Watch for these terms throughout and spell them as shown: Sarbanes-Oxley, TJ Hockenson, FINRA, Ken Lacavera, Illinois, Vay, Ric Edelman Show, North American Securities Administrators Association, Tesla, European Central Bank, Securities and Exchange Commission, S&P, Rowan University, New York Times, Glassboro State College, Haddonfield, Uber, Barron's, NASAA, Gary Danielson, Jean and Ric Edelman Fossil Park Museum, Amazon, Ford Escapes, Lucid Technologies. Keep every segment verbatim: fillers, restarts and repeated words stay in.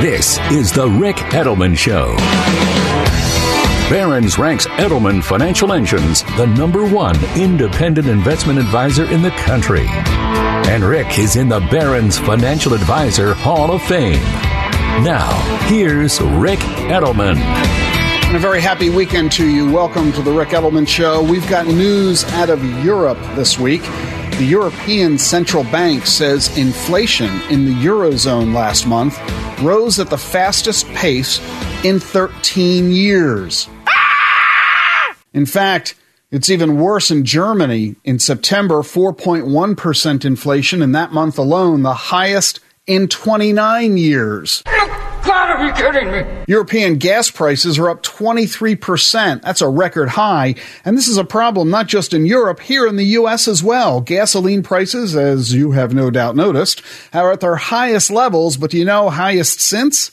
This is the Ric Edelman Show. Barron's ranks Edelman Financial Engines the number one independent investment advisor in the country. And Rick is in the Barron's Financial Advisor Hall of Fame. Now, here's Ric Edelman. And a very happy weekend to you. Welcome to the Ric Edelman Show. We've got news out of Europe this week. The European Central Bank says inflation in the Eurozone last month rose at the fastest pace in thirteen years. Ah! In fact, it's even worse in Germany. In September, four point one percent inflation in that month alone, the highest in twenty-nine years. Gotta be kidding me. European gas prices are up twenty-three percent. That's a record high. And this is a problem not just in Europe, here in the U S as well. Gasoline prices, as you have no doubt noticed, are at their highest levels, but you know, highest since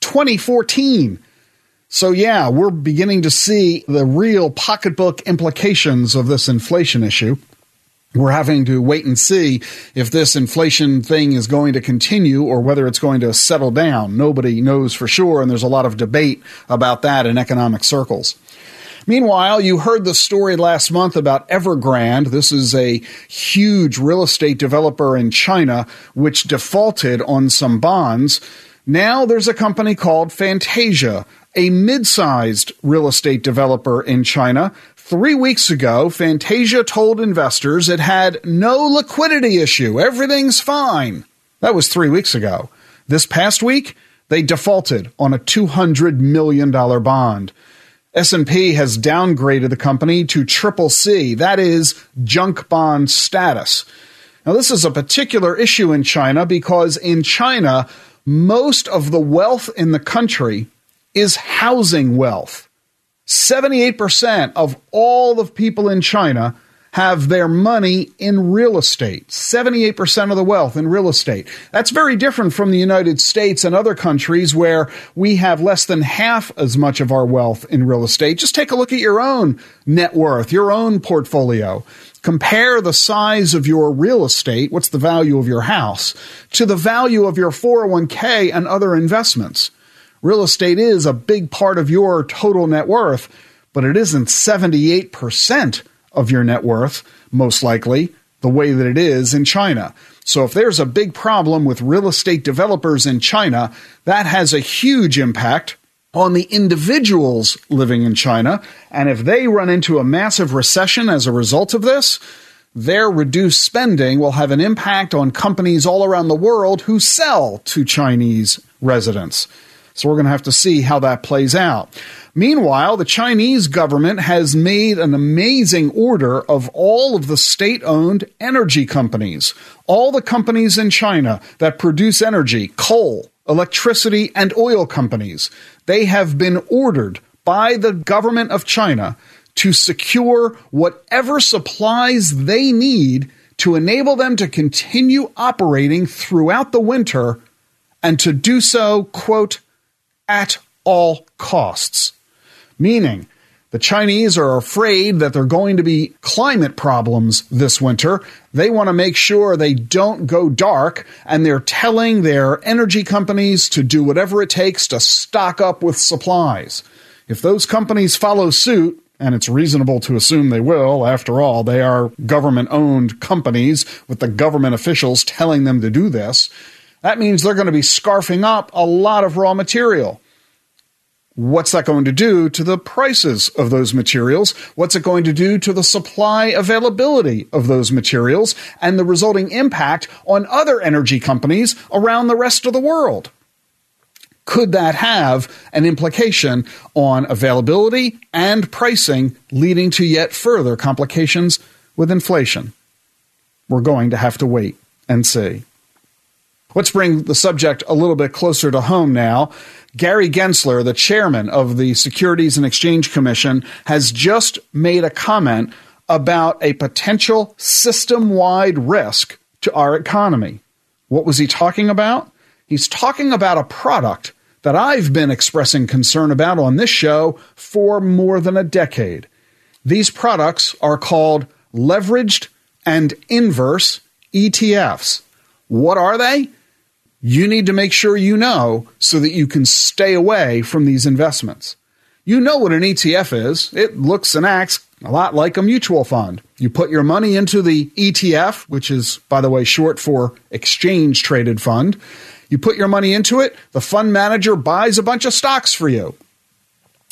twenty fourteen. So yeah, we're beginning to see the real pocketbook implications of this inflation issue. We're having to wait and see if this inflation thing is going to continue or whether it's going to settle down. Nobody knows for sure, and there's a lot of debate about that in economic circles. Meanwhile, you heard the story last month about Evergrande. This is a huge real estate developer in China which defaulted on some bonds. Now there's a company called Fantasia, a mid-sized real estate developer in China. Three weeks ago, Fantasia told investors it had no liquidity issue. Everything's fine. That was three weeks ago. This past week, they defaulted on a two hundred million dollars bond. S and P has downgraded the company to triple C, that is, junk bond status. Now, this is a particular issue in China because in China, most of the wealth in the country is housing wealth. seventy-eight percent of all the people in China have their money in real estate, seventy-eight percent of the wealth in real estate. That's very different from the United States and other countries where we have less than half as much of our wealth in real estate. Just take a look at your own net worth, your own portfolio. Compare the size of your real estate, what's the value of your house, to the value of your four oh one k and other investments. Real estate is a big part of your total net worth, but it isn't seventy-eight percent of your net worth, most likely, the way that it is in China. So if there's a big problem with real estate developers in China, that has a huge impact on the individuals living in China. And if they run into a massive recession as a result of this, their reduced spending will have an impact on companies all around the world who sell to Chinese residents. So we're going to have to see how that plays out. Meanwhile, the Chinese government has made an amazing order of all of the state-owned energy companies. All the companies in China that produce energy, coal, electricity, and oil companies, they have been ordered by the government of China to secure whatever supplies they need to enable them to continue operating throughout the winter and to do so, quote, at all costs. Meaning, the Chinese are afraid that there are going to be climate problems this winter. They want to make sure they don't go dark, and they're telling their energy companies to do whatever it takes to stock up with supplies. If those companies follow suit, and it's reasonable to assume they will, after all, they are government-owned companies with the government officials telling them to do this, that means they're going to be scarfing up a lot of raw material. What's that going to do to the prices of those materials? What's it going to do to the supply availability of those materials and the resulting impact on other energy companies around the rest of the world? Could that have an implication on availability and pricing, leading to yet further complications with inflation? We're going to have to wait and see. Let's bring the subject a little bit closer to home now. Gary Gensler, the chairman of the Securities and Exchange Commission, has just made a comment about a potential system-wide risk to our economy. What was he talking about? He's talking about a product that I've been expressing concern about on this show for more than a decade. These products are called leveraged and inverse E T Fs. What are they? You need to make sure you know so that you can stay away from these investments. You know what an E T F is. It looks and acts a lot like a mutual fund. You put your money into the E T F, which is, by the way, short for exchange traded fund. You put your money into it. The fund manager buys a bunch of stocks for you.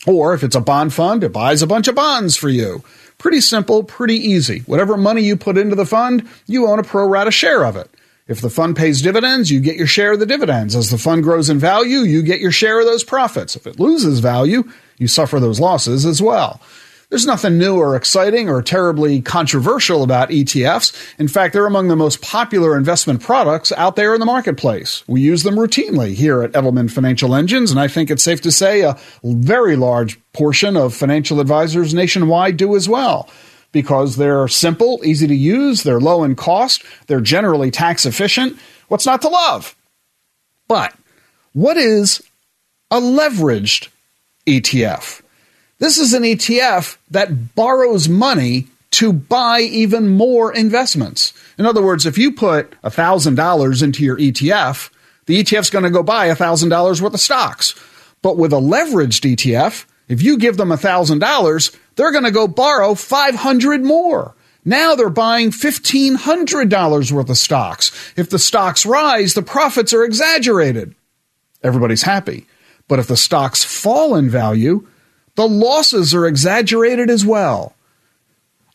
Or if it's a bond fund, it buys a bunch of bonds for you. Pretty simple, pretty easy. Whatever money you put into the fund, you own a pro rata share of it. If the fund pays dividends, you get your share of the dividends. As the fund grows in value, you get your share of those profits. If it loses value, you suffer those losses as well. There's nothing new or exciting or terribly controversial about E T Fs. In fact, they're among the most popular investment products out there in the marketplace. We use them routinely here at Edelman Financial Engines, and I think it's safe to say a very large portion of financial advisors nationwide do as well, because they're simple, easy to use, they're low in cost, they're generally tax efficient. What's not to love? But what is a leveraged E T F? This is an E T F that borrows money to buy even more investments. In other words, if you put one thousand dollars into your E T F, the E T F's going to go buy one thousand dollars worth of stocks. But with a leveraged E T F, if you give them one thousand dollars, they're going to go borrow five hundred more. Now they're buying fifteen hundred dollars worth of stocks. If the stocks rise, the profits are exaggerated. Everybody's happy. But if the stocks fall in value, the losses are exaggerated as well.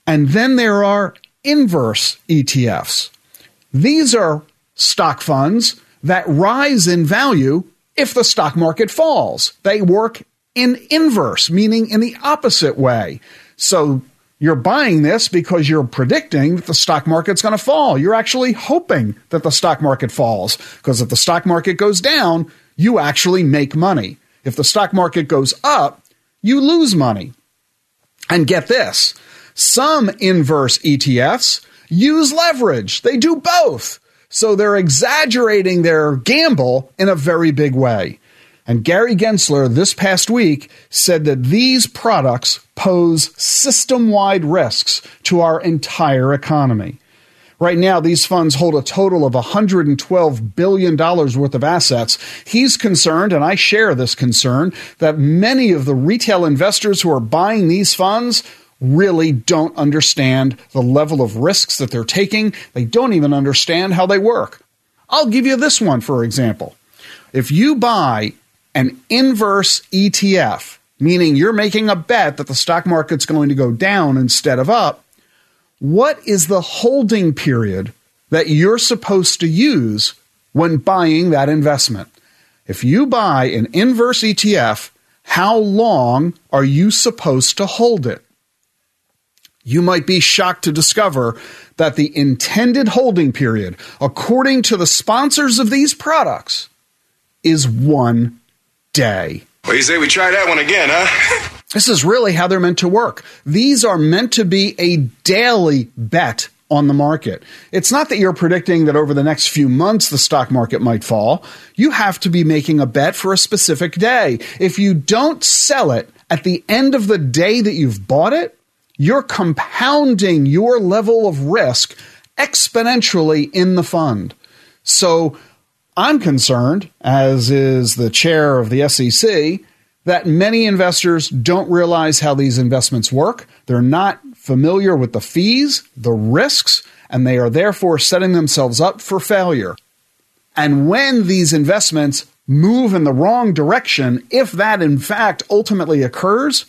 And then there are inverse E T Fs. These are stock funds that rise in value if the stock market falls. They work in inverse, meaning in the opposite way. So you're buying this because you're predicting that the stock market's going to fall. You're actually hoping that the stock market falls, because if the stock market goes down, you actually make money. If the stock market goes up, you lose money. And get this, some inverse E T Fs use leverage. They do both. So they're exaggerating their gamble in a very big way. And Gary Gensler this past week said that these products pose system-wide risks to our entire economy. Right now, these funds hold a total of one hundred twelve billion dollars worth of assets. He's concerned, and I share this concern, that many of the retail investors who are buying these funds really don't understand the level of risks that they're taking. They don't even understand how they work. I'll give you this one, for example. If you buy an inverse E T F, meaning you're making a bet that the stock market's going to go down instead of up, what is the holding period that you're supposed to use when buying that investment? If you buy an inverse E T F, how long are you supposed to hold it? You might be shocked to discover that the intended holding period, according to the sponsors of these products, is one day. Well, you say we try that one again, huh? This is really how they're meant to work. These are meant to be a daily bet on the market. It's not that you're predicting that over the next few months the stock market might fall. You have to be making a bet for a specific day. If you don't sell it at the end of the day that you've bought it, you're compounding your level of risk exponentially in the fund. So I'm concerned, as is the chair of the S E C, that many investors don't realize how these investments work. They're not familiar with the fees, the risks, and they are therefore setting themselves up for failure. And when these investments move in the wrong direction, if that in fact ultimately occurs,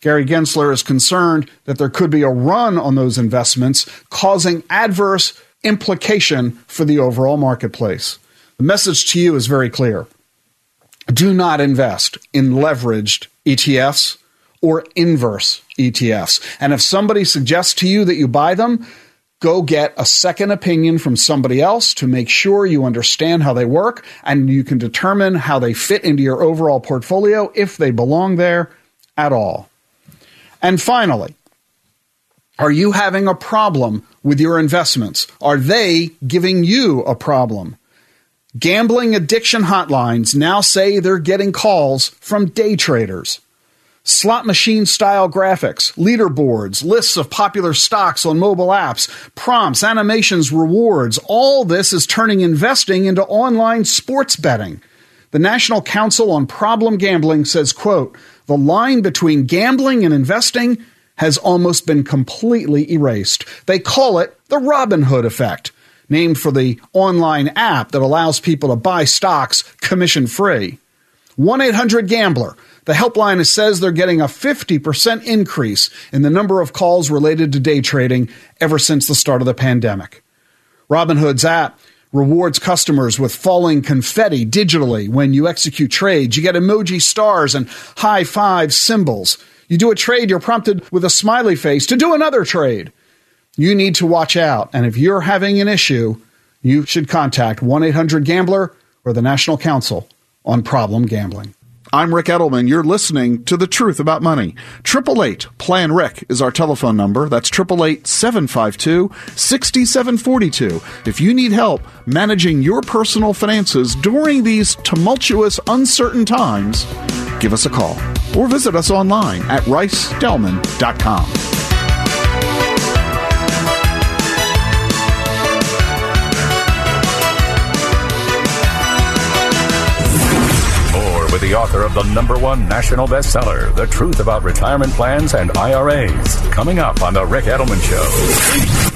Gary Gensler is concerned that there could be a run on those investments, causing adverse implication for the overall marketplace. The message to you is very clear. Do not invest in leveraged E T Fs or inverse E T Fs. And if somebody suggests to you that you buy them, Go get a second opinion from somebody else to make sure you understand how they work and you can determine how they fit into your overall portfolio, if they belong there at all. And finally, are you having a problem with your investments? Are they giving you a problem? Gambling addiction hotlines now say they're getting calls from day traders. Slot machine-style graphics, leaderboards, lists of popular stocks on mobile apps, prompts, animations, rewards. All this is turning investing into online sports betting. The National Council on Problem Gambling says, quote, "The line between gambling and investing has almost been completely erased. They call it the Robin Hood effect, named for the online app that allows people to buy stocks commission-free." one eight hundred gambler. The helpline says they're getting a fifty percent increase in the number of calls related to day trading ever since the start of the pandemic. Robinhood's app rewards customers with falling confetti digitally when you execute trades. You get emoji stars and high-five symbols. You do a trade, you're prompted with a smiley face to do another trade. You need to watch out, and if you're having an issue, you should contact one eight hundred gambler or the National Council on Problem Gambling. I'm Ric Edelman. You're listening to The Truth About Money. eight eight eight, plan Ric is our telephone number. That's eight eight eight, seven five two, six seven four two. If you need help managing your personal finances during these tumultuous, uncertain times, give us a call or visit us online at rice delman dot com. With the author of the number one national bestseller, The Truth About Retirement Plans and I R As, coming up on The Ric Edelman Show.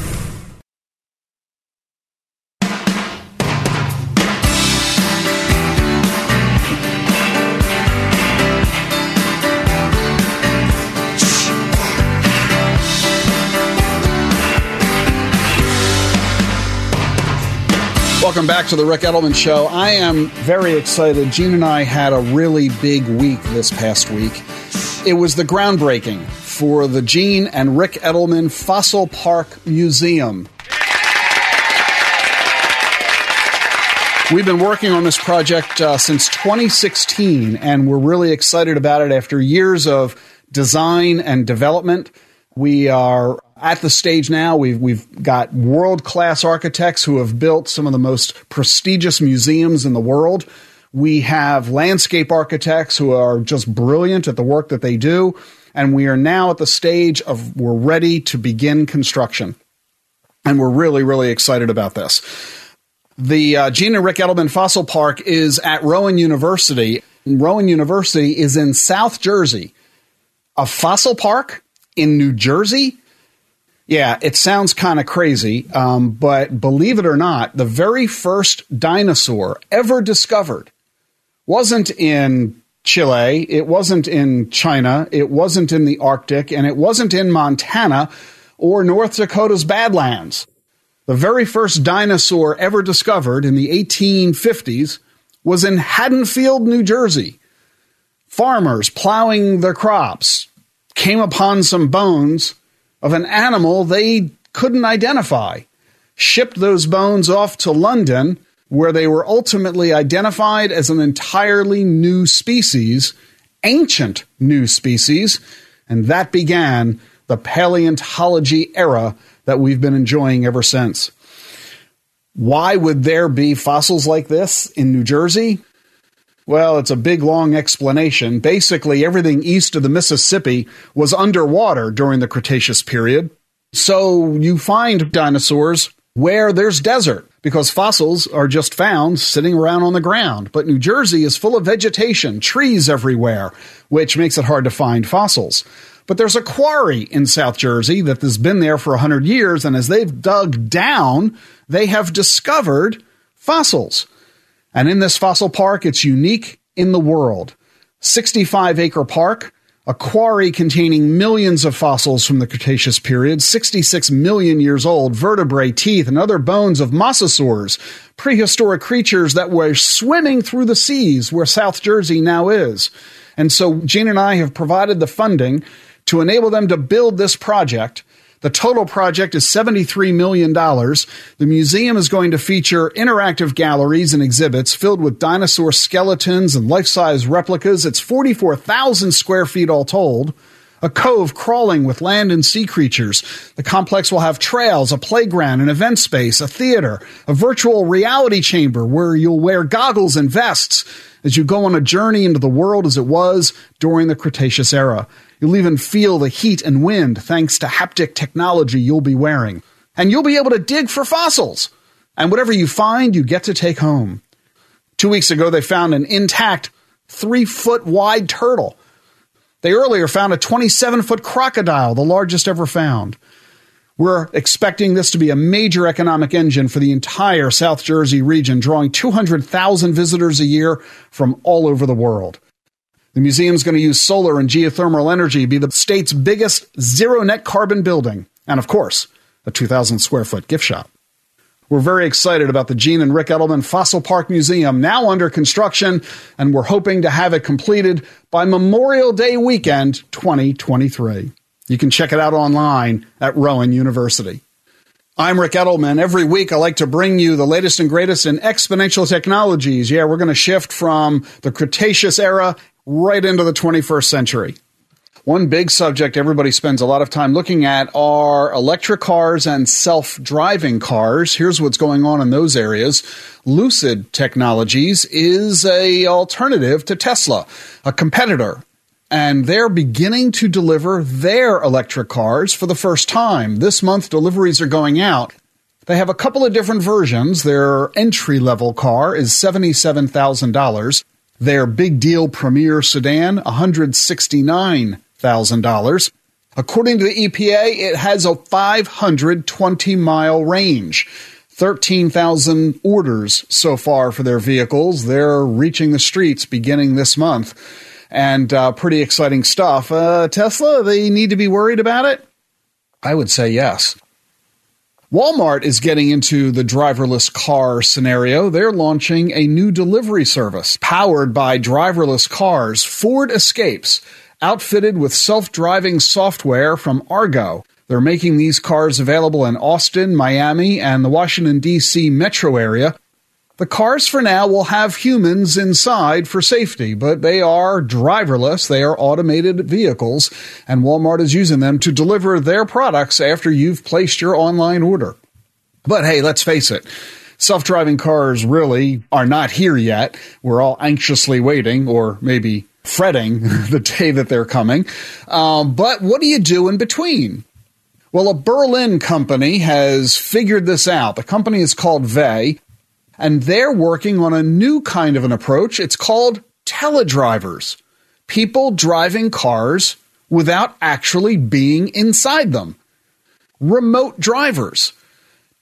Welcome back to The Ric Edelman Show. I am very excited. Jean and I had a really big week this past week. It was the groundbreaking for the Jean and Ric Edelman Fossil Park Museum. We've been working on this project uh, since twenty sixteen, and we're really excited about it after years of design and development. We are at the stage now, we've, we've got world-class architects who have built some of the most prestigious museums in the world. We have landscape architects who are just brilliant at the work that they do. And we are now at the stage of we're ready to begin construction. And we're really, really excited about this. The uh, Jean and Ric Edelman Fossil Park is at Rowan University. Rowan University is in South Jersey. A fossil park? In New Jersey? Yeah, it sounds kind of crazy, um, but believe it or not, the very first dinosaur ever discovered wasn't in Chile, it wasn't in China, it wasn't in the Arctic, and it wasn't in Montana or North Dakota's Badlands. The very first dinosaur ever discovered in the eighteen fifties was in Haddonfield, New Jersey. Farmers plowing their crops came upon some bones of an animal they couldn't identify, shipped those bones off to London, where they were ultimately identified as an entirely new species, ancient new species, and that began the paleontology era that we've been enjoying ever since. Why would there be fossils like this in New Jersey? Well, it's a big, long explanation. Basically, everything east of the Mississippi was underwater during the Cretaceous period. So you find dinosaurs where there's desert because fossils are just found sitting around on the ground. But New Jersey is full of vegetation, trees everywhere, which makes it hard to find fossils. But there's a quarry in South Jersey that has been there for one hundred years, and as they've dug down, they have discovered fossils. And in this fossil park, it's unique in the world. sixty-five acre park, a quarry containing millions of fossils from the Cretaceous period, sixty-six million years old, vertebrae, teeth, and other bones of mosasaurs, prehistoric creatures that were swimming through the seas where South Jersey now is. And so Jean and I have provided the funding to enable them to build this project The total project is seventy-three million dollars. The museum is going to feature interactive galleries and exhibits filled with dinosaur skeletons and life-size replicas. It's forty-four thousand square feet all told. A cove crawling with land and sea creatures. The complex will have trails, a playground, an event space, a theater, a virtual reality chamber where you'll wear goggles and vests as you go on a journey into the world as it was during the Cretaceous era. You'll even feel the heat and wind thanks to haptic technology you'll be wearing. And you'll be able to dig for fossils. And whatever you find, you get to take home. Two weeks ago, they found an intact three-foot-wide turtle. They earlier found a twenty-seven-foot crocodile, the largest ever found. We're expecting this to be a major economic engine for the entire South Jersey region, drawing two hundred thousand visitors a year from all over the world. The museum's going to use solar and geothermal energy to be the state's biggest zero-net carbon building. And, of course, a two thousand square foot gift shop. We're very excited about the Jean and Ric Edelman Fossil Park Museum, now under construction, and we're hoping to have it completed by Memorial Day weekend twenty twenty-three. You can check it out online at Rowan University. I'm Ric Edelman. Every week I like to bring you the latest and greatest in exponential technologies. Yeah, we're going to shift from the Cretaceous era right into the twenty-first century. One big subject everybody spends a lot of time looking at are electric cars and self-driving cars. Here's what's going on in those areas. Lucid Technologies is an alternative to Tesla, a competitor, and they're beginning to deliver their electric cars for the first time. This month, deliveries are going out. They have a couple of different versions. Their entry-level car is seventy-seven thousand dollars. Their big deal premier sedan, one hundred sixty-nine thousand dollars. According to the E P A, it has a five hundred twenty mile range. thirteen thousand orders so far for their vehicles. They're reaching the streets beginning this month. And uh, pretty exciting stuff. Uh, Tesla, they need to be worried about it? I would say yes. Walmart is getting into the driverless car scenario. They're launching a new delivery service powered by driverless cars, Ford Escapes, outfitted with self-driving software from Argo. They're making these cars available in Austin, Miami, and the Washington, D C metro area. The cars for now will have humans inside for safety, but they are driverless. They are automated vehicles, and Walmart is using them to deliver their products after you've placed your online order. But hey, let's face it. Self-driving cars really are not here yet. We're all anxiously waiting, or maybe fretting the day that they're coming. Um, but what do you do in between? Well, a Berlin company has figured this out. The company is called Vay. And they're working on a new kind of an approach. It's called teledrivers, people driving cars without actually being inside them. Remote drivers.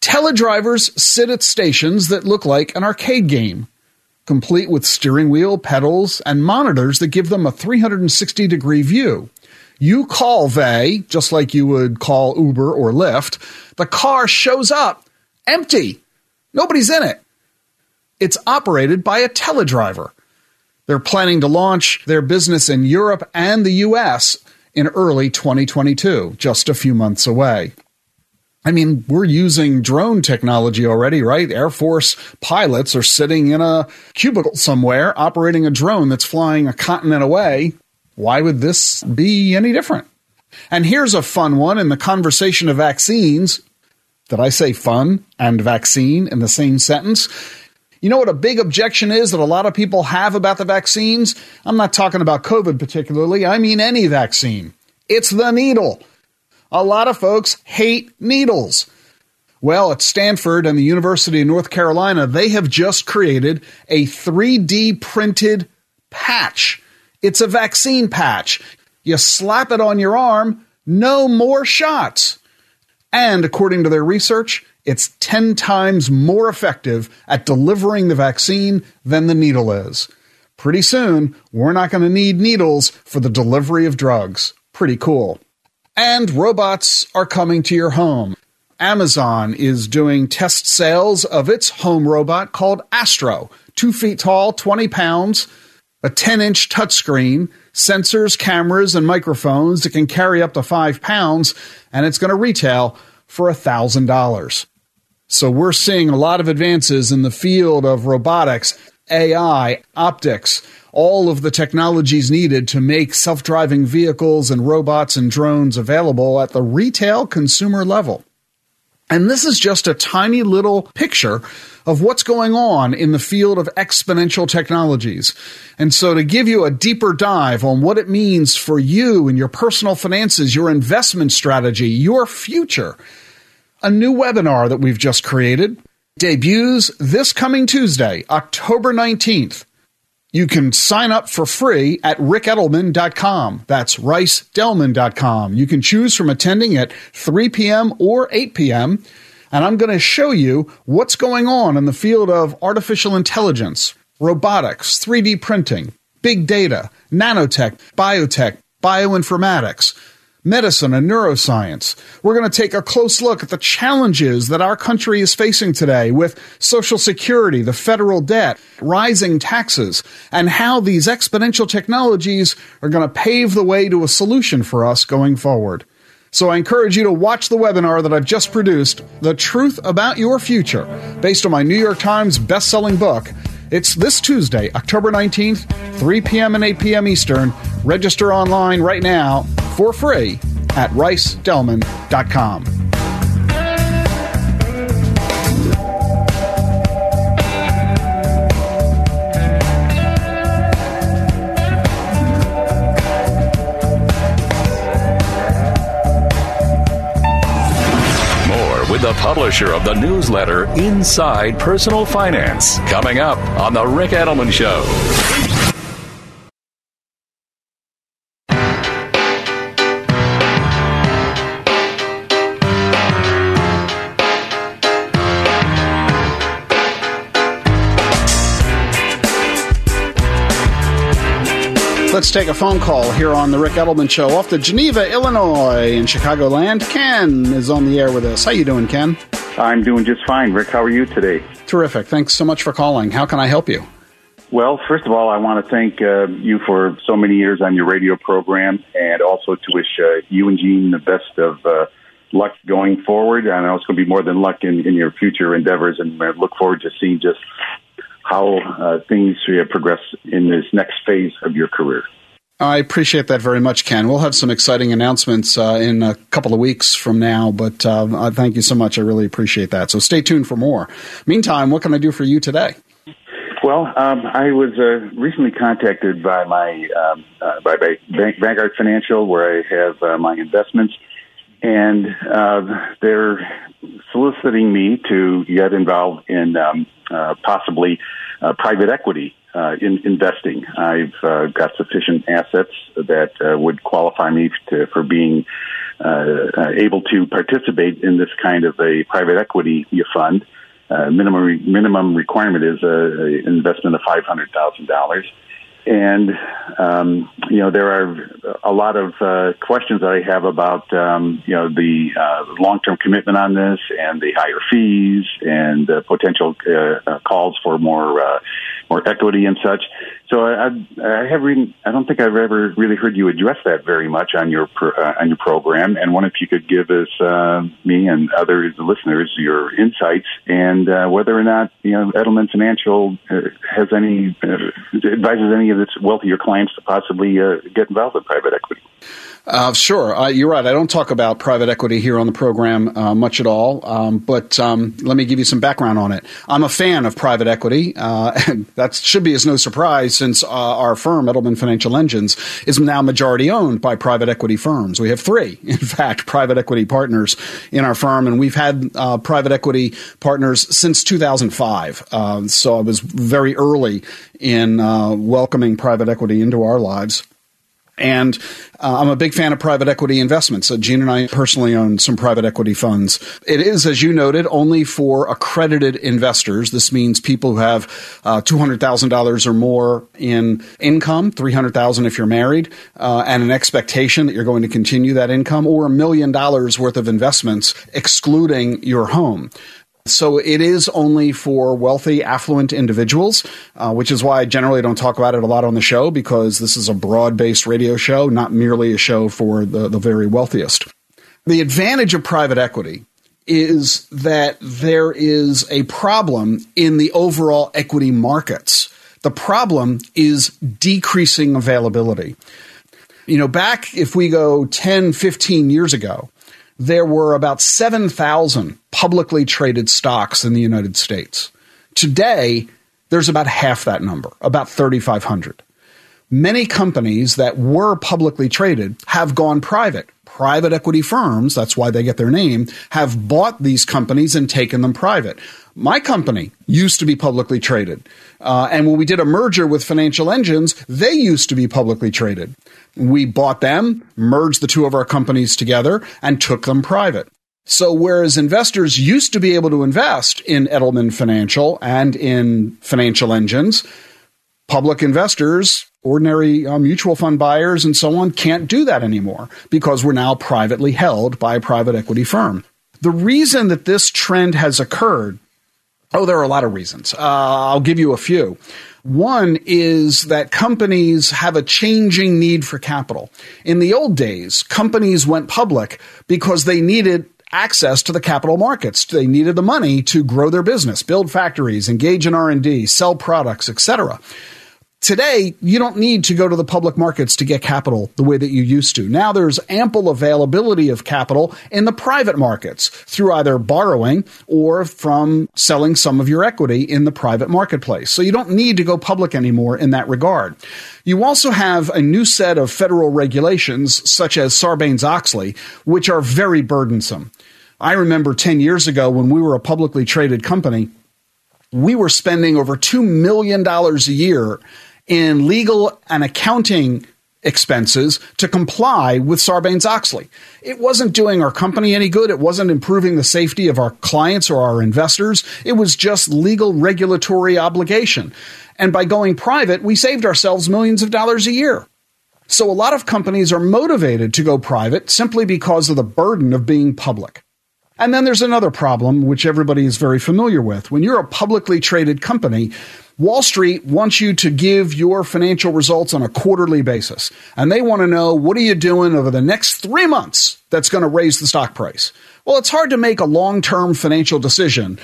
Teledrivers sit at stations that look like an arcade game, complete with steering wheel, pedals, and monitors that give them a three hundred sixty degree view. You call Vay, just like you would call Uber or Lyft. The car shows up empty. Nobody's in it. It's operated by a teledriver. They're planning to launch their business in Europe and the U S in early twenty twenty-two, just a few months away. I mean, we're using drone technology already, right? Air Force pilots are sitting in a cubicle somewhere operating a drone that's flying a continent away. Why would this be any different? And here's a fun one in the conversation of vaccines. Did I say fun and vaccine in the same sentence? You know what a big objection is that a lot of people have about the vaccines? I'm not talking about COVID particularly. I mean any vaccine. It's the needle. A lot of folks hate needles. Well, at Stanford and the University of North Carolina, they have just created a three D printed patch. It's a vaccine patch. You slap it on your arm, no more shots. And according to their research, it's ten times more effective at delivering the vaccine than the needle is. Pretty soon, we're not going to need needles for the delivery of drugs. Pretty cool. And robots are coming to your home. Amazon is doing test sales of its home robot called Astro. Two feet tall, twenty pounds, a ten inch touchscreen, sensors, cameras, and microphones. It can carry up to five pounds, and it's going to retail for one thousand dollars. So we're seeing a lot of advances in the field of robotics, A I, optics, all of the technologies needed to make self-driving vehicles and robots and drones available at the retail consumer level. And this is just a tiny little picture of what's going on in the field of exponential technologies. And so to give you a deeper dive on what it means for you and your personal finances, your investment strategy, your future, a new webinar that we've just created debuts this coming Tuesday, October nineteenth. You can sign up for free at ric edelman dot com. That's rice delman dot com. You can choose from attending at three p.m. or eight p.m., and I'm going to show you what's going on in the field of artificial intelligence, robotics, three D printing, big data, nanotech, biotech, bioinformatics, medicine, and neuroscience. We're going to take a close look at the challenges that our country is facing today with Social Security, the federal debt, rising taxes, and how these exponential technologies are going to pave the way to a solution for us going forward. So I encourage you to watch the webinar that I've just produced, The Truth About Your Future, based on my New York Times best-selling book. It's this Tuesday, October nineteenth, three p.m. and eight p.m. Eastern. Register online right now for free at rice delman dot com. The publisher of the newsletter Inside Personal Finance, coming up on The Ric Edelman Show. Let's take a phone call here on The Ric Edelman Show off to Geneva, Illinois in Chicagoland. Ken is on the air with us. How you doing, Ken? I'm doing just fine, Rick. How are you today? Terrific. Thanks so much for calling. How can I help you? Well, first of all, I want to thank uh, you for so many years on your radio program, and also to wish uh, you and Jean the best of uh, luck going forward. I know it's going to be more than luck in, in your future endeavors, and I look forward to seeing just how uh, things uh, progress in this next phase of your career. I appreciate that very much, Ken. We'll have some exciting announcements uh, in a couple of weeks from now, but uh, thank you so much. I really appreciate that. So stay tuned for more. Meantime, what can I do for you today? Well, um, I was uh, recently contacted by my um, uh, by, by Bank, Vanguard Financial, where I have uh, my investments, and uh, they're soliciting me to get involved in um, uh, possibly uh, private equity uh, in investing. I've uh, got sufficient assets that uh, would qualify me to, for being uh, able to participate in this kind of a private equity fund. Uh, minimum re- minimum requirement is an investment of five hundred thousand dollars. And, um, you know, there are a lot of uh, questions that I have about, um, you know, the uh, long-term commitment on this and the higher fees and uh, potential uh, calls for more uh, more equity and such. So I, I, I have read, I don't think I've ever really heard you address that very much on your pro, uh, on your program. And wonder if you could give us, uh, me and other listeners, your insights and uh, whether or not, you know, Edelman Financial uh, has any uh, advises any of its wealthier clients to possibly uh, get involved in private equity. Uh, sure. Uh, you're right. I don't talk about private equity here on the program uh, much at all, um, but um, let me give you some background on it. I'm a fan of private equity, uh, and that should be as no surprise since uh, our firm, Edelman Financial Engines, is now majority owned by private equity firms. We have three, in fact, private equity partners in our firm, and we've had uh, private equity partners since two thousand five. Uh, so I was very early in uh, welcoming private equity into our lives. And uh, I'm a big fan of private equity investments. So Gene and I personally own some private equity funds. It is, as you noted, only for accredited investors. This means people who have uh, two hundred thousand dollars or more in income, three hundred thousand dollars if you're married, uh, and an expectation that you're going to continue that income, or a million dollars worth of investments, excluding your home. So it is only for wealthy, affluent individuals, uh, which is why I generally don't talk about it a lot on the show, because this is a broad-based radio show, not merely a show for the, the very wealthiest. The advantage of private equity is that there is a problem in the overall equity markets. The problem is decreasing availability. You know, back if we go ten, fifteen years ago, there were about seven thousand publicly traded stocks in the United States. Today, there's about half that number, about thirty-five hundred. Many companies that were publicly traded have gone private. Private equity firms, that's why they get their name, have bought these companies and taken them private. My company used to be publicly traded. Uh, and when we did a merger with Financial Engines, they used to be publicly traded. We bought them, merged the two of our companies together, and took them private. So whereas investors used to be able to invest in Edelman Financial and in Financial Engines, public investors, ordinary uh, mutual fund buyers and so on can't do that anymore because we're now privately held by a private equity firm. The reason that this trend has occurred, oh, there are a lot of reasons. Uh, I'll give you a few. One is that companies have a changing need for capital. In the old days, companies went public because they needed access to the capital markets. They needed the money to grow their business, build factories, engage in R and D, sell products, et cetera. Today, you don't need to go to the public markets to get capital the way that you used to. Now there's ample availability of capital in the private markets through either borrowing or from selling some of your equity in the private marketplace. So you don't need to go public anymore in that regard. You also have a new set of federal regulations, such as Sarbanes-Oxley, which are very burdensome. I remember ten years ago when we were a publicly traded company, we were spending over two million dollars a year in legal and accounting expenses to comply with Sarbanes-Oxley. It wasn't doing our company any good. It wasn't improving the safety of our clients or our investors. It was just legal regulatory obligation. And by going private, we saved ourselves millions of dollars a year. So a lot of companies are motivated to go private simply because of the burden of being public. And then there's another problem, which everybody is very familiar with. When you're a publicly traded company, Wall Street wants you to give your financial results on a quarterly basis. And they want to know, what are you doing over the next three months that's going to raise the stock price? Well, it's hard to make a long-term financial decision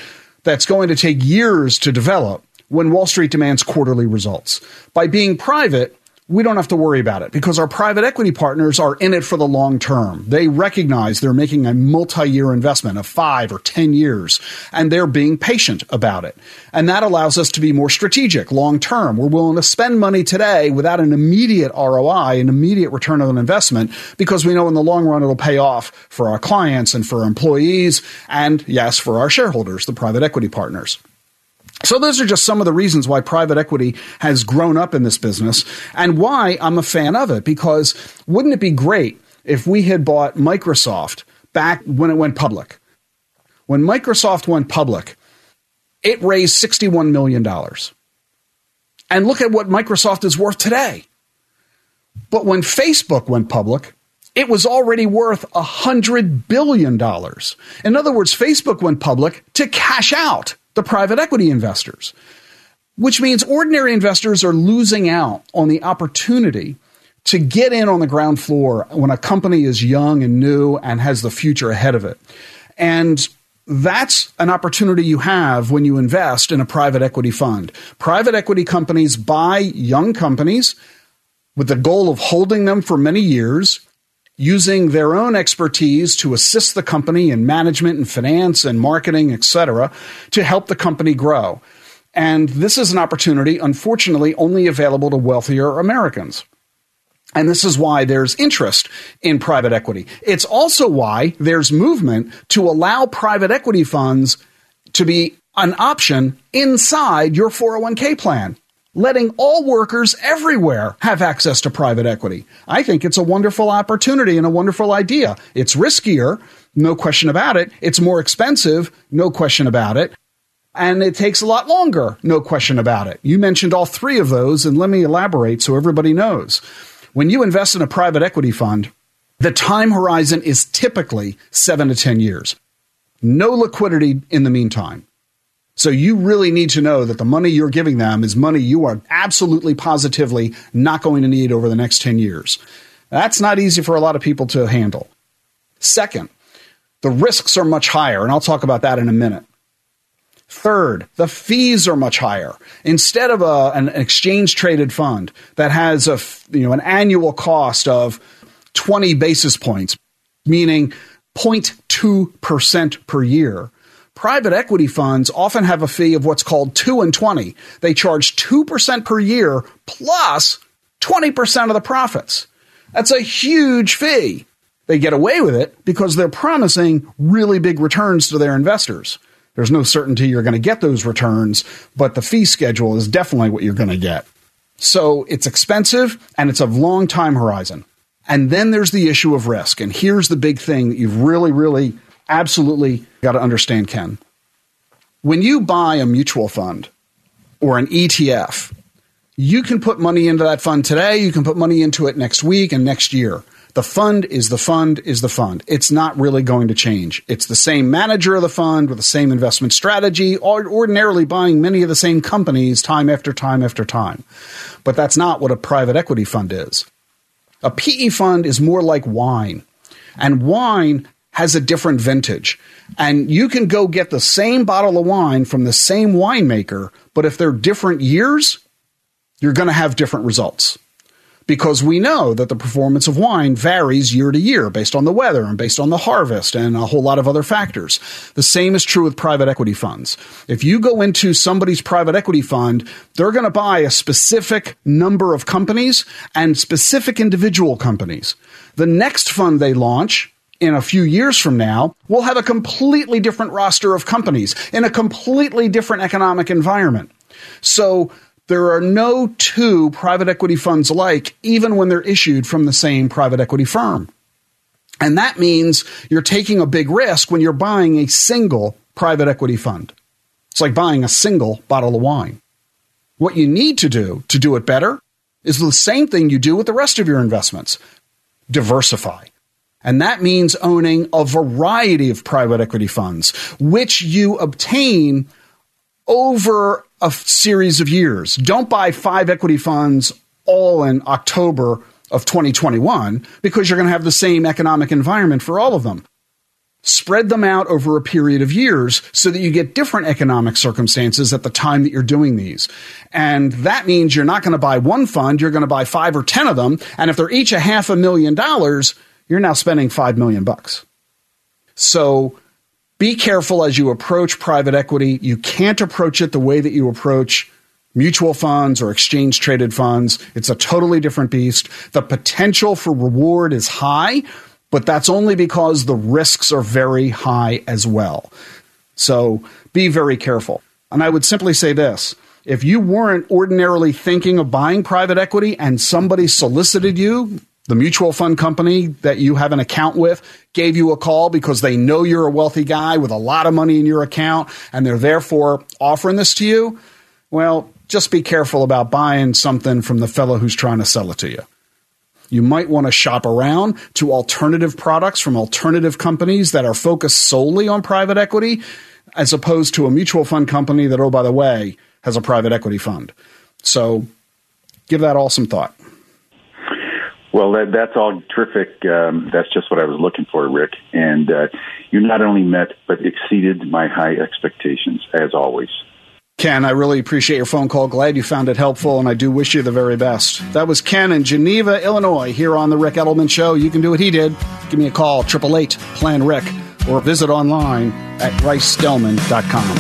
that's going to take years to develop when Wall Street demands quarterly results. By being private, we don't have to worry about it because our private equity partners are in it for the long term. They recognize they're making a multi-year investment of five or ten years, and they're being patient about it. And that allows us to be more strategic long term. We're willing to spend money today without an immediate R O I, an immediate return on investment, because we know in the long run it'll pay off for our clients and for our employees and, yes, for our shareholders, the private equity partners. So those are just some of the reasons why private equity has grown up in this business and why I'm a fan of it, because wouldn't it be great if we had bought Microsoft back when it went public? When Microsoft went public, it raised sixty-one million dollars. And look at what Microsoft is worth today. But when Facebook went public, it was already worth one hundred billion dollars. In other words, Facebook went public to cash out the private equity investors, which means ordinary investors are losing out on the opportunity to get in on the ground floor when a company is young and new and has the future ahead of it. And that's an opportunity you have when you invest in a private equity fund. Private equity companies buy young companies with the goal of holding them for many years, using their own expertise to assist the company in management and finance and marketing, et cetera, to help the company grow. And this is an opportunity, unfortunately, only available to wealthier Americans. And this is why there's interest in private equity. It's also why there's movement to allow private equity funds to be an option inside your four oh one k plan, letting all workers everywhere have access to private equity. I think it's a wonderful opportunity and a wonderful idea. It's riskier, no question about it. It's more expensive, no question about it. And it takes a lot longer, no question about it. You mentioned all three of those, and let me elaborate so everybody knows. When you invest in a private equity fund, the time horizon is typically seven to ten years. no liquidity in the meantime. So you really need to know that the money you're giving them is money you are absolutely positively not going to need over the next ten years. That's not easy for a lot of people to handle. Second, the risks are much higher, and I'll talk about that in a minute. Third, the fees are much higher. Instead of a, an exchange-traded fund that has a, you know, an annual cost of twenty basis points, meaning zero point two percent per year, private equity funds often have a fee of what's called two and twenty. They charge two percent per year plus twenty percent of the profits. That's a huge fee. They get away with it because they're promising really big returns to their investors. There's no certainty you're going to get those returns, but the fee schedule is definitely what you're going to get. So it's expensive and it's a long time horizon. And then there's the issue of risk. And here's the big thing that you've really, really, absolutely got to understand, Ken. When you buy a mutual fund or an E T F, you can put money into that fund today. You can put money into it next week and next year. The fund is the fund is the fund. It's not really going to change. It's the same manager of the fund with the same investment strategy, or ordinarily buying many of the same companies time after time after time. But that's not what a private equity fund is. A P E fund is more like wine, and wine has a different vintage. And you can go get the same bottle of wine from the same winemaker, but if they're different years, you're going to have different results. Because we know that the performance of wine varies year to year based on the weather and based on the harvest and a whole lot of other factors. The same is true with private equity funds. If you go into somebody's private equity fund, they're going to buy a specific number of companies and specific individual companies. The next fund they launch in a few years from now will have a completely different roster of companies in a completely different economic environment. So there are no two private equity funds alike, even when they're issued from the same private equity firm. And that means you're taking a big risk when you're buying a single private equity fund. It's like buying a single bottle of wine. What you need to do to do it better is the same thing you do with the rest of your investments. Diversify. And that means owning a variety of private equity funds, which you obtain over a series of years. Don't buy five equity funds all in October of twenty twenty-one because you're going to have the same economic environment for all of them. Spread them out over a period of years so that you get different economic circumstances at the time that you're doing these. And that means you're not going to buy one fund, you're going to buy five or ten of them. And if they're each a half a million dollars, you're now spending five million bucks. So be careful as you approach private equity. You can't approach it the way that you approach mutual funds or exchange-traded funds. It's a totally different beast. The potential for reward is high, but that's only because the risks are very high as well. So be very careful. And I would simply say this. If you weren't ordinarily thinking of buying private equity and somebody solicited you, the mutual fund company that you have an account with gave you a call because they know you're a wealthy guy with a lot of money in your account, and they're therefore offering this to you, well, just be careful about buying something from the fellow who's trying to sell it to you. You might want to shop around to alternative products from alternative companies that are focused solely on private equity, as opposed to a mutual fund company that, oh, by the way, has a private equity fund. So give that all some thought. Well, that, that's all terrific. Um, that's just what I was looking for, Rick. And uh, you not only met, but exceeded my high expectations, as always. Ken, I really appreciate your phone call. Glad you found it helpful, and I do wish you the very best. That was Ken in Geneva, Illinois, here on The Ric Edelman Show. You can do what he did. Give me a call, eight eight eight, plan rick, or visit online at rice delman dot com.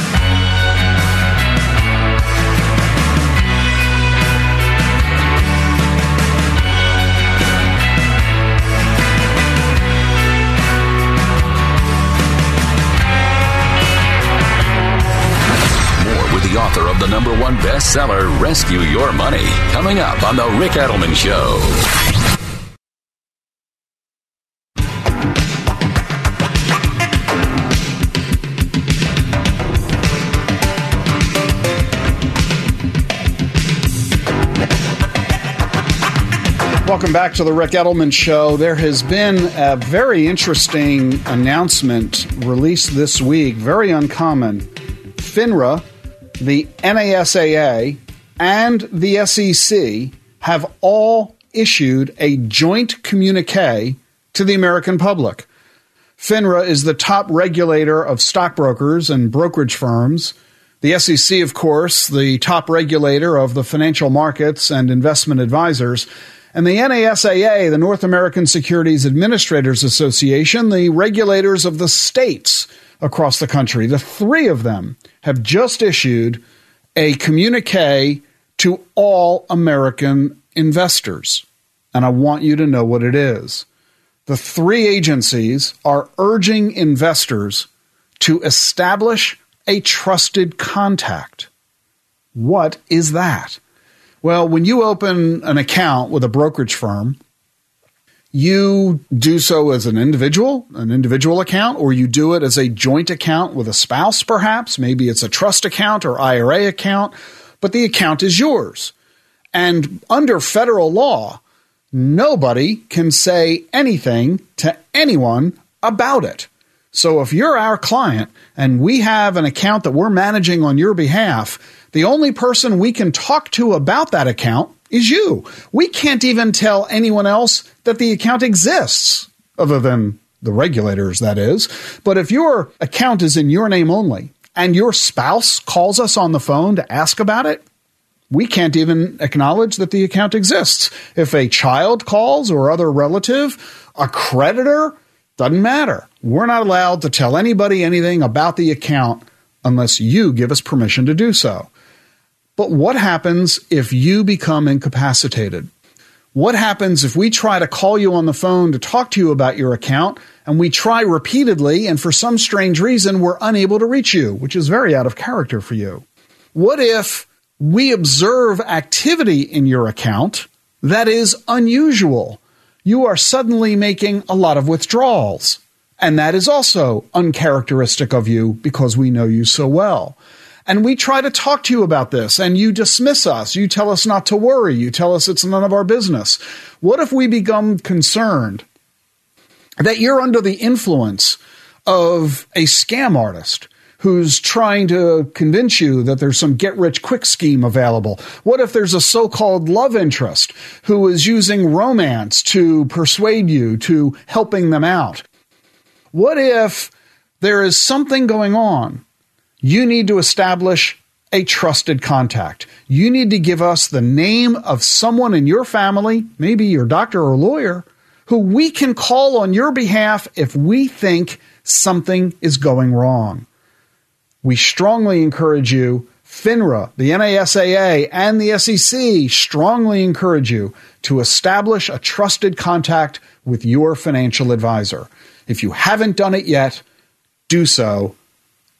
The number one bestseller, Rescue Your Money, coming up on The Ric Edelman Show. Welcome back to the Ric Edelman Show. There has been a very interesting announcement released this week, very uncommon. FINRA, the N A S A A, and the S E C have all issued a joint communique to the American public. FINRA is the top regulator of stockbrokers and brokerage firms. The S E C, of course, the top regulator of the financial markets and investment advisors. And the N A S A A, the North American Securities Administrators Association, the regulators of the states across the country. The three of them have just issued a communique to all American investors. And I want you to know what it is. The three agencies are urging investors to establish a trusted contact. What is that? Well, when you open an account with a brokerage firm, you do so as an individual, an individual account, or you do it as a joint account with a spouse, perhaps. Maybe it's a trust account or I R A account, but the account is yours. And under federal law, nobody can say anything to anyone about it. So if you're our client and we have an account that we're managing on your behalf, the only person we can talk to about that account is you. We can't even tell anyone else that the account exists, other than the regulators, that is. But if your account is in your name only and your spouse calls us on the phone to ask about it, we can't even acknowledge that the account exists. If a child calls or other relative, a creditor, doesn't matter. We're not allowed to tell anybody anything about the account unless you give us permission to do so. But what happens if you become incapacitated? What happens if we try to call you on the phone to talk to you about your account, and we try repeatedly, and for some strange reason, we're unable to reach you, which is very out of character for you? What if we observe activity in your account that is unusual? You are suddenly making a lot of withdrawals, and that is also uncharacteristic of you because we know you so well. And we try to talk to you about this, and you dismiss us. You tell us not to worry. You tell us it's none of our business. What if we become concerned that you're under the influence of a scam artist who's trying to convince you that there's some get-rich-quick scheme available? What if there's a so-called love interest who is using romance to persuade you to helping them out? What if there is something going on? You need to establish a trusted contact. You need to give us the name of someone in your family, maybe your doctor or lawyer, who we can call on your behalf if we think something is going wrong. We strongly encourage you, FINRA, the N A S A A, and the S E C strongly encourage you to establish a trusted contact with your financial advisor. If you haven't done it yet, do so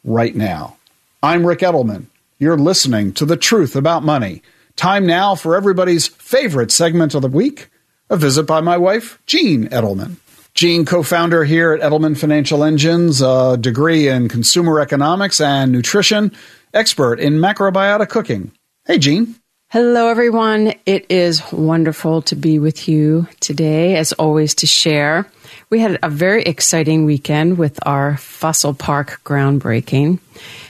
right now. I'm Ric Edelman. You're listening to The Truth About Money. Time now for everybody's favorite segment of the week, a visit by my wife, Jean Edelman. Jean, co-founder here at Edelman Financial Engines, a degree in consumer economics and nutrition, expert in macrobiota cooking. Hey, Jean. Hello, everyone. It is wonderful to be with you today, as always, to share. We had a very exciting weekend with our Fossil Park groundbreaking,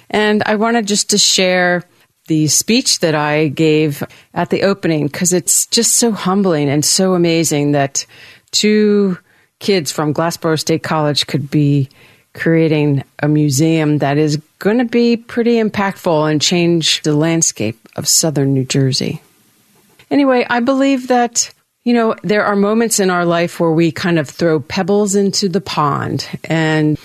and I wanted just to share the speech that I gave at the opening, because it's just so humbling and so amazing that two kids from Glassboro State College could be creating a museum that is going to be pretty impactful and change the landscape of southern New Jersey. Anyway, I believe that, you know, there are moments in our life where we kind of throw pebbles into the pond. And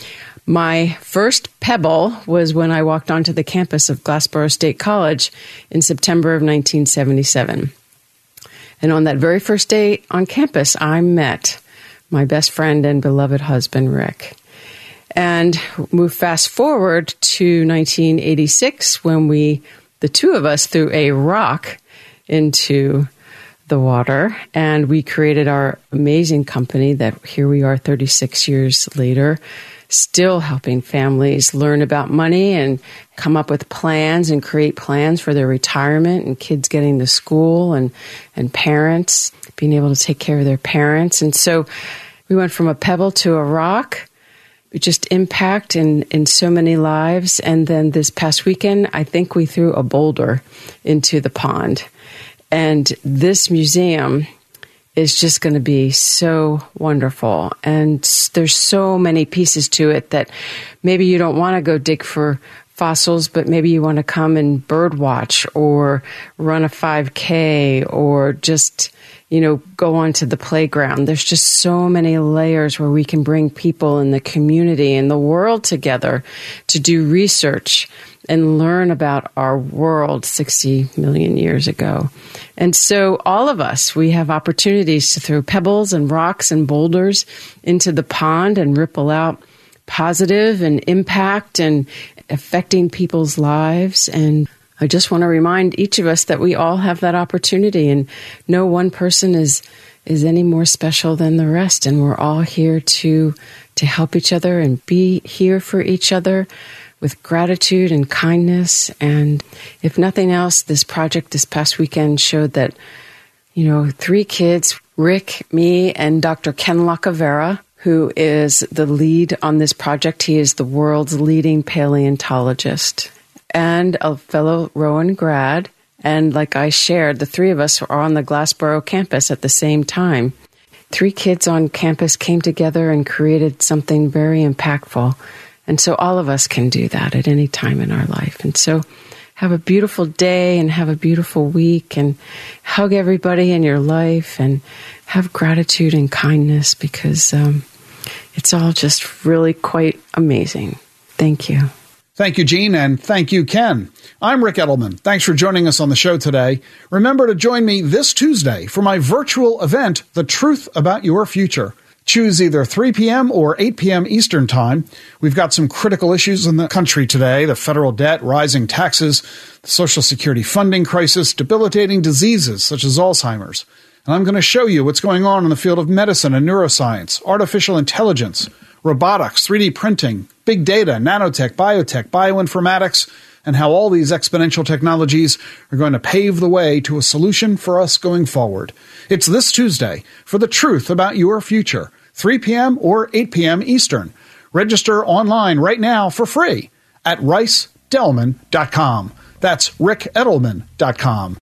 my first pebble was when I walked onto the campus of Glassboro State College in September of nineteen seventy-seven. And on that very first day on campus, I met my best friend and beloved husband, Rick. And move fast forward to nineteen eighty-six when we, the two of us, threw a rock into the water and we created our amazing company that here we are thirty-six years later still helping families learn about money and come up with plans and create plans for their retirement, and kids getting to school, and, and parents being able to take care of their parents. And so we went from a pebble to a rock, just impact in, in so many lives. And then this past weekend, I think we threw a boulder into the pond. And this museum is just going to be so wonderful. And there's so many pieces to it that maybe you don't want to go dig for fossils, but maybe you want to come and bird watch or run a five K or just, you know, go on to the playground. There's just so many layers where we can bring people in the community and the world together to do research and learn about our world sixty million years ago. And so all of us, we have opportunities to throw pebbles and rocks and boulders into the pond and ripple out positive and impact and affecting people's lives. And I just want to remind each of us that we all have that opportunity, and no one person is is any more special than the rest. And we're all here to to help each other and be here for each other with gratitude and kindness. And if nothing else, this project this past weekend showed that, you know, three kids, Rick, me, and Doctor Ken Lacavera, who is the lead on this project. He is the world's leading paleontologist and a fellow Rowan grad. And like I shared, the three of us are on the Glassboro campus at the same time. Three kids on campus came together and created something very impactful. And so all of us can do that at any time in our life. And so have a beautiful day and have a beautiful week, and hug everybody in your life and have gratitude and kindness, because um, it's all just really quite amazing. Thank you. Thank you, Jean, and thank you, Ken. I'm Ric Edelman. Thanks for joining us on the show today. Remember to join me this Tuesday for my virtual event, The Truth About Your Future. Choose either three p.m. or eight p.m. Eastern Time. We've got some critical issues in the country today: the federal debt, rising taxes, the Social Security funding crisis, debilitating diseases such as Alzheimer's. And I'm going to show you what's going on in the field of medicine and neuroscience, artificial intelligence, robotics, three D printing, big data, nanotech, biotech, bioinformatics, and how all these exponential technologies are going to pave the way to a solution for us going forward. It's this Tuesday for The Truth About Your Future, three p.m. or eight p.m. Eastern. Register online right now for free at rice delman dot com. That's ric edelman dot com.